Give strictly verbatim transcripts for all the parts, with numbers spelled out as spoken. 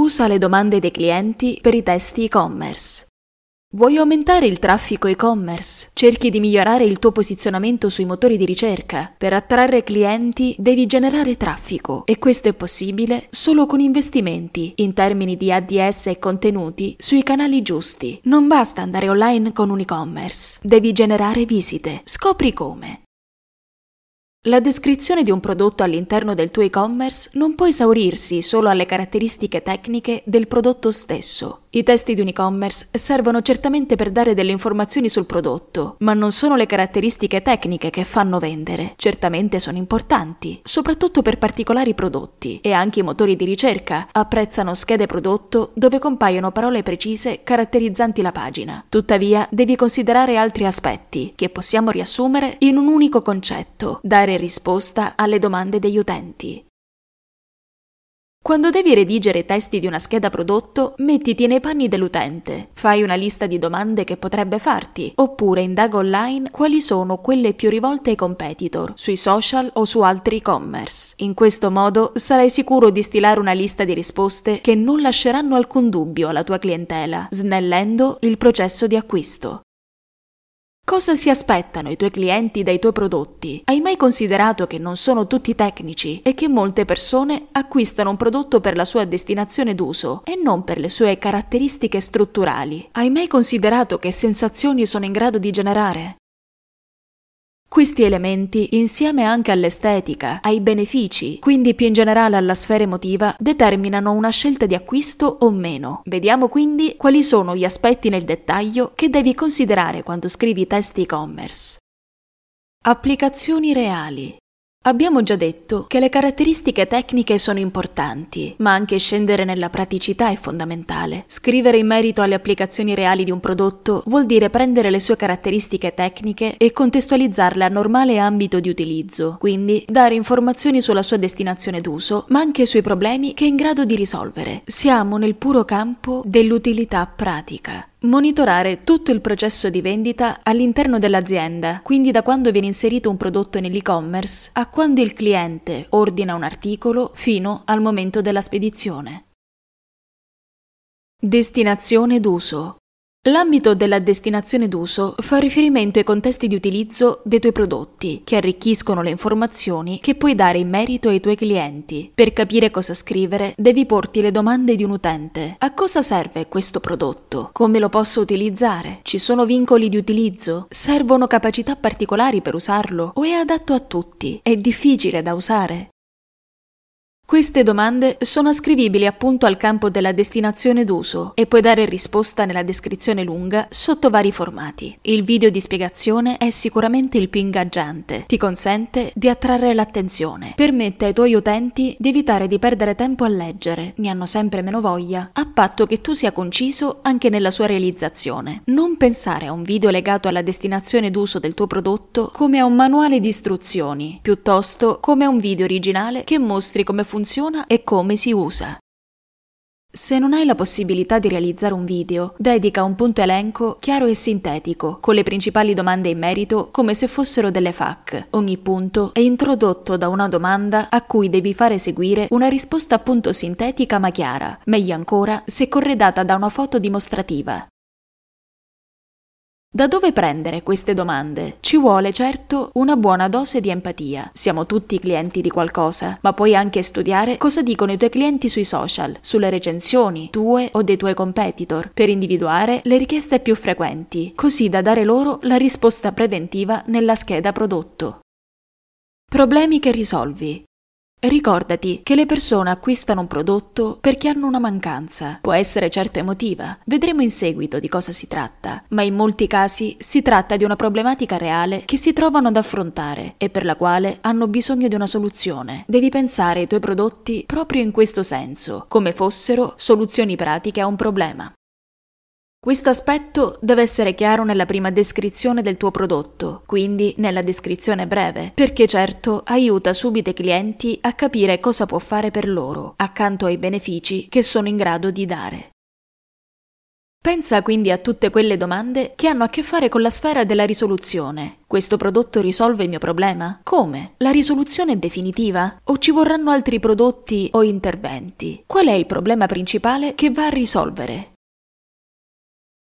Usa le domande dei clienti per i testi e-commerce. Vuoi aumentare il traffico e-commerce? Cerchi di migliorare il tuo posizionamento sui motori di ricerca. Per attrarre clienti devi generare traffico e questo è possibile solo con investimenti in termini di A D S e contenuti sui canali giusti. Non basta andare online con un e-commerce, devi generare visite. Scopri come. La descrizione di un prodotto all'interno del tuo e-commerce non può esaurirsi solo alle caratteristiche tecniche del prodotto stesso. I testi di un e-commerce servono certamente per dare delle informazioni sul prodotto, ma non sono le caratteristiche tecniche che fanno vendere. Certamente sono importanti, soprattutto per particolari prodotti, e anche i motori di ricerca apprezzano schede prodotto dove compaiono parole precise caratterizzanti la pagina. Tuttavia, devi considerare altri aspetti, che possiamo riassumere in un unico concetto: dare risposta alle domande degli utenti. Quando devi redigere i testi di una scheda prodotto, mettiti nei panni dell'utente. Fai una lista di domande che potrebbe farti, oppure indaga online quali sono quelle più rivolte ai competitor, sui social o su altri e-commerce. In questo modo sarai sicuro di stilare una lista di risposte che non lasceranno alcun dubbio alla tua clientela, snellendo il processo di acquisto. Cosa si aspettano i tuoi clienti dai tuoi prodotti? Hai mai considerato che non sono tutti tecnici e che molte persone acquistano un prodotto per la sua destinazione d'uso e non per le sue caratteristiche strutturali? Hai mai considerato che sensazioni sono in grado di generare? Questi elementi, insieme anche all'estetica, ai benefici, quindi più in generale alla sfera emotiva, determinano una scelta di acquisto o meno. Vediamo quindi quali sono gli aspetti nel dettaglio che devi considerare quando scrivi testi e-commerce. Applicazioni reali. Abbiamo già detto che le caratteristiche tecniche sono importanti, ma anche scendere nella praticità è fondamentale. Scrivere in merito alle applicazioni reali di un prodotto vuol dire prendere le sue caratteristiche tecniche e contestualizzarle al normale ambito di utilizzo, quindi dare informazioni sulla sua destinazione d'uso, ma anche sui problemi che è in grado di risolvere. Siamo nel puro campo dell'utilità pratica. Monitorare tutto il processo di vendita all'interno dell'azienda, quindi da quando viene inserito un prodotto nell'e-commerce a quando il cliente ordina un articolo fino al momento della spedizione. Destinazione d'uso. L'ambito della destinazione d'uso fa riferimento ai contesti di utilizzo dei tuoi prodotti, che arricchiscono le informazioni che puoi dare in merito ai tuoi clienti. Per capire cosa scrivere, devi porti le domande di un utente. A cosa serve questo prodotto? Come lo posso utilizzare? Ci sono vincoli di utilizzo? Servono capacità particolari per usarlo? O è adatto a tutti? È difficile da usare? Queste domande sono ascrivibili appunto al campo della destinazione d'uso e puoi dare risposta nella descrizione lunga sotto vari formati. Il video di spiegazione è sicuramente il più ingaggiante, ti consente di attrarre l'attenzione, permette ai tuoi utenti di evitare di perdere tempo a leggere, ne hanno sempre meno voglia, a patto che tu sia conciso anche nella sua realizzazione. Non pensare a un video legato alla destinazione d'uso del tuo prodotto come a un manuale di istruzioni, piuttosto come a un video originale che mostri come funziona funziona e come si usa. Se non hai la possibilità di realizzare un video, dedica un punto elenco chiaro e sintetico, con le principali domande in merito come se fossero delle F A Q. Ogni punto è introdotto da una domanda a cui devi fare seguire una risposta appunto sintetica ma chiara, meglio ancora se corredata da una foto dimostrativa. Da dove prendere queste domande? Ci vuole certo una buona dose di empatia. Siamo tutti clienti di qualcosa, ma puoi anche studiare cosa dicono i tuoi clienti sui social, sulle recensioni tue o dei tuoi competitor, per individuare le richieste più frequenti, così da dare loro la risposta preventiva nella scheda prodotto. Problemi che risolvi. Ricordati che le persone acquistano un prodotto perché hanno una mancanza, può essere certo emotiva, vedremo in seguito di cosa si tratta, ma in molti casi si tratta di una problematica reale che si trovano ad affrontare e per la quale hanno bisogno di una soluzione. Devi pensare ai tuoi prodotti proprio in questo senso, come fossero soluzioni pratiche a un problema. Questo aspetto deve essere chiaro nella prima descrizione del tuo prodotto, quindi nella descrizione breve, perché certo aiuta subito i clienti a capire cosa può fare per loro, accanto ai benefici che sono in grado di dare. Pensa quindi a tutte quelle domande che hanno a che fare con la sfera della risoluzione. Questo prodotto risolve il mio problema? Come? La risoluzione è definitiva? O ci vorranno altri prodotti o interventi? Qual è il problema principale che va a risolvere?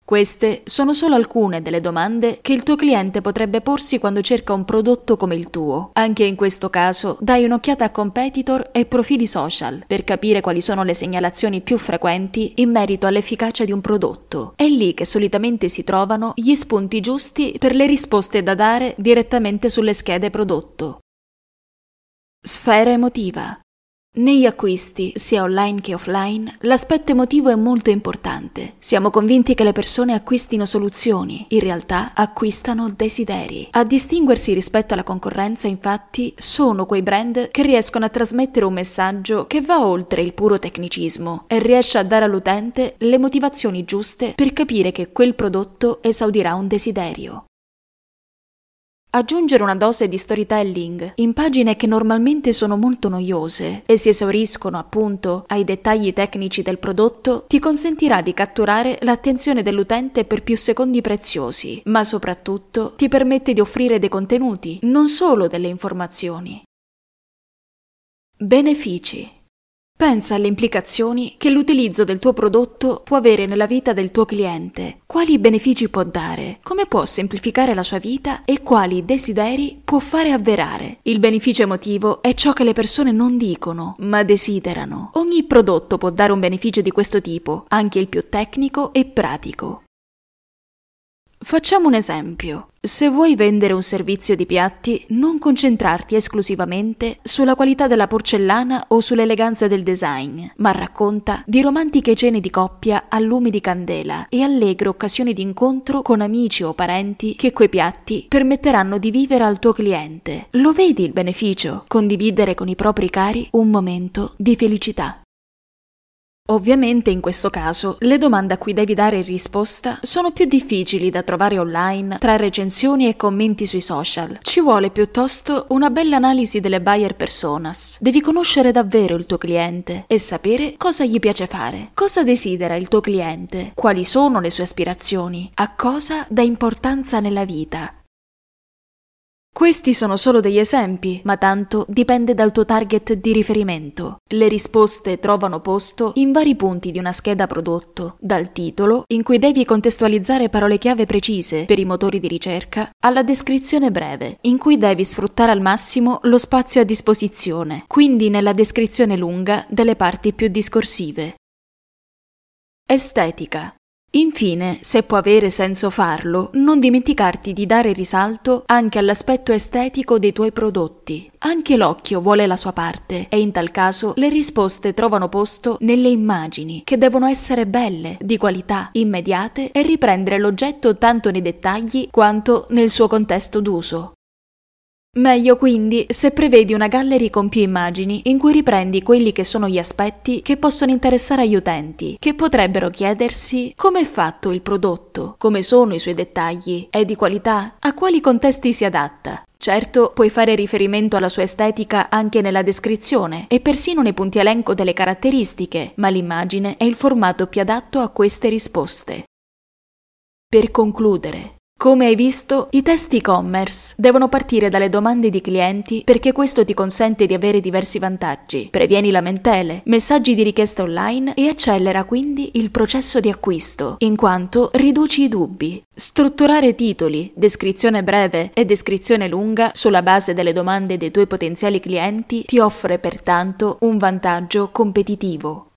Queste sono solo alcune delle domande che il tuo cliente potrebbe porsi quando cerca un prodotto come il tuo. Anche in questo caso, dai un'occhiata a competitor e profili social per capire quali sono le segnalazioni più frequenti in merito all'efficacia di un prodotto. È lì che solitamente si trovano gli spunti giusti per le risposte da dare direttamente sulle schede prodotto. Sfera emotiva. Negli acquisti, sia online che offline, l'aspetto emotivo è molto importante. Siamo convinti che le persone acquistino soluzioni, in realtà acquistano desideri. A distinguersi rispetto alla concorrenza, infatti, sono quei brand che riescono a trasmettere un messaggio che va oltre il puro tecnicismo e riesce a dare all'utente le motivazioni giuste per capire che quel prodotto esaudirà un desiderio. Aggiungere una dose di storytelling in pagine che normalmente sono molto noiose e si esauriscono appunto ai dettagli tecnici del prodotto ti consentirà di catturare l'attenzione dell'utente per più secondi preziosi, ma soprattutto ti permette di offrire dei contenuti, non solo delle informazioni. Benefici. Pensa alle implicazioni che l'utilizzo del tuo prodotto può avere nella vita del tuo cliente, quali benefici può dare, come può semplificare la sua vita e quali desideri può fare avverare. Il beneficio emotivo è ciò che le persone non dicono, ma desiderano. Ogni prodotto può dare un beneficio di questo tipo, anche il più tecnico e pratico. Facciamo un esempio. Se vuoi vendere un servizio di piatti, non concentrarti esclusivamente sulla qualità della porcellana o sull'eleganza del design, ma racconta di romantiche cene di coppia a lume di candela e allegre occasioni di incontro con amici o parenti che quei piatti permetteranno di vivere al tuo cliente. Lo vedi il beneficio? Condividere con i propri cari un momento di felicità. Ovviamente in questo caso le domande a cui devi dare risposta sono più difficili da trovare online tra recensioni e commenti sui social. Ci vuole piuttosto una bella analisi delle buyer personas. Devi conoscere davvero il tuo cliente e sapere cosa gli piace fare, cosa desidera il tuo cliente, quali sono le sue aspirazioni, a cosa dà importanza nella vita. Questi sono solo degli esempi, ma tanto dipende dal tuo target di riferimento. Le risposte trovano posto in vari punti di una scheda prodotto, dal titolo, in cui devi contestualizzare parole chiave precise per i motori di ricerca, alla descrizione breve, in cui devi sfruttare al massimo lo spazio a disposizione, quindi nella descrizione lunga delle parti più discorsive. Estetica. Infine, se può avere senso farlo, non dimenticarti di dare risalto anche all'aspetto estetico dei tuoi prodotti. Anche l'occhio vuole la sua parte e in tal caso le risposte trovano posto nelle immagini, che devono essere belle, di qualità, immediate e riprendere l'oggetto tanto nei dettagli quanto nel suo contesto d'uso. Meglio quindi se prevedi una gallery con più immagini in cui riprendi quelli che sono gli aspetti che possono interessare agli utenti, che potrebbero chiedersi come è fatto il prodotto, come sono i suoi dettagli, è di qualità, a quali contesti si adatta. Certo, puoi fare riferimento alla sua estetica anche nella descrizione e persino nei punti elenco delle caratteristiche, ma l'immagine è il formato più adatto a queste risposte. Per concludere, come hai visto, i test e-commerce devono partire dalle domande di clienti perché questo ti consente di avere diversi vantaggi. Previeni lamentele, messaggi di richiesta online e accelera quindi il processo di acquisto, in quanto riduci i dubbi. Strutturare titoli, descrizione breve e descrizione lunga sulla base delle domande dei tuoi potenziali clienti ti offre pertanto un vantaggio competitivo.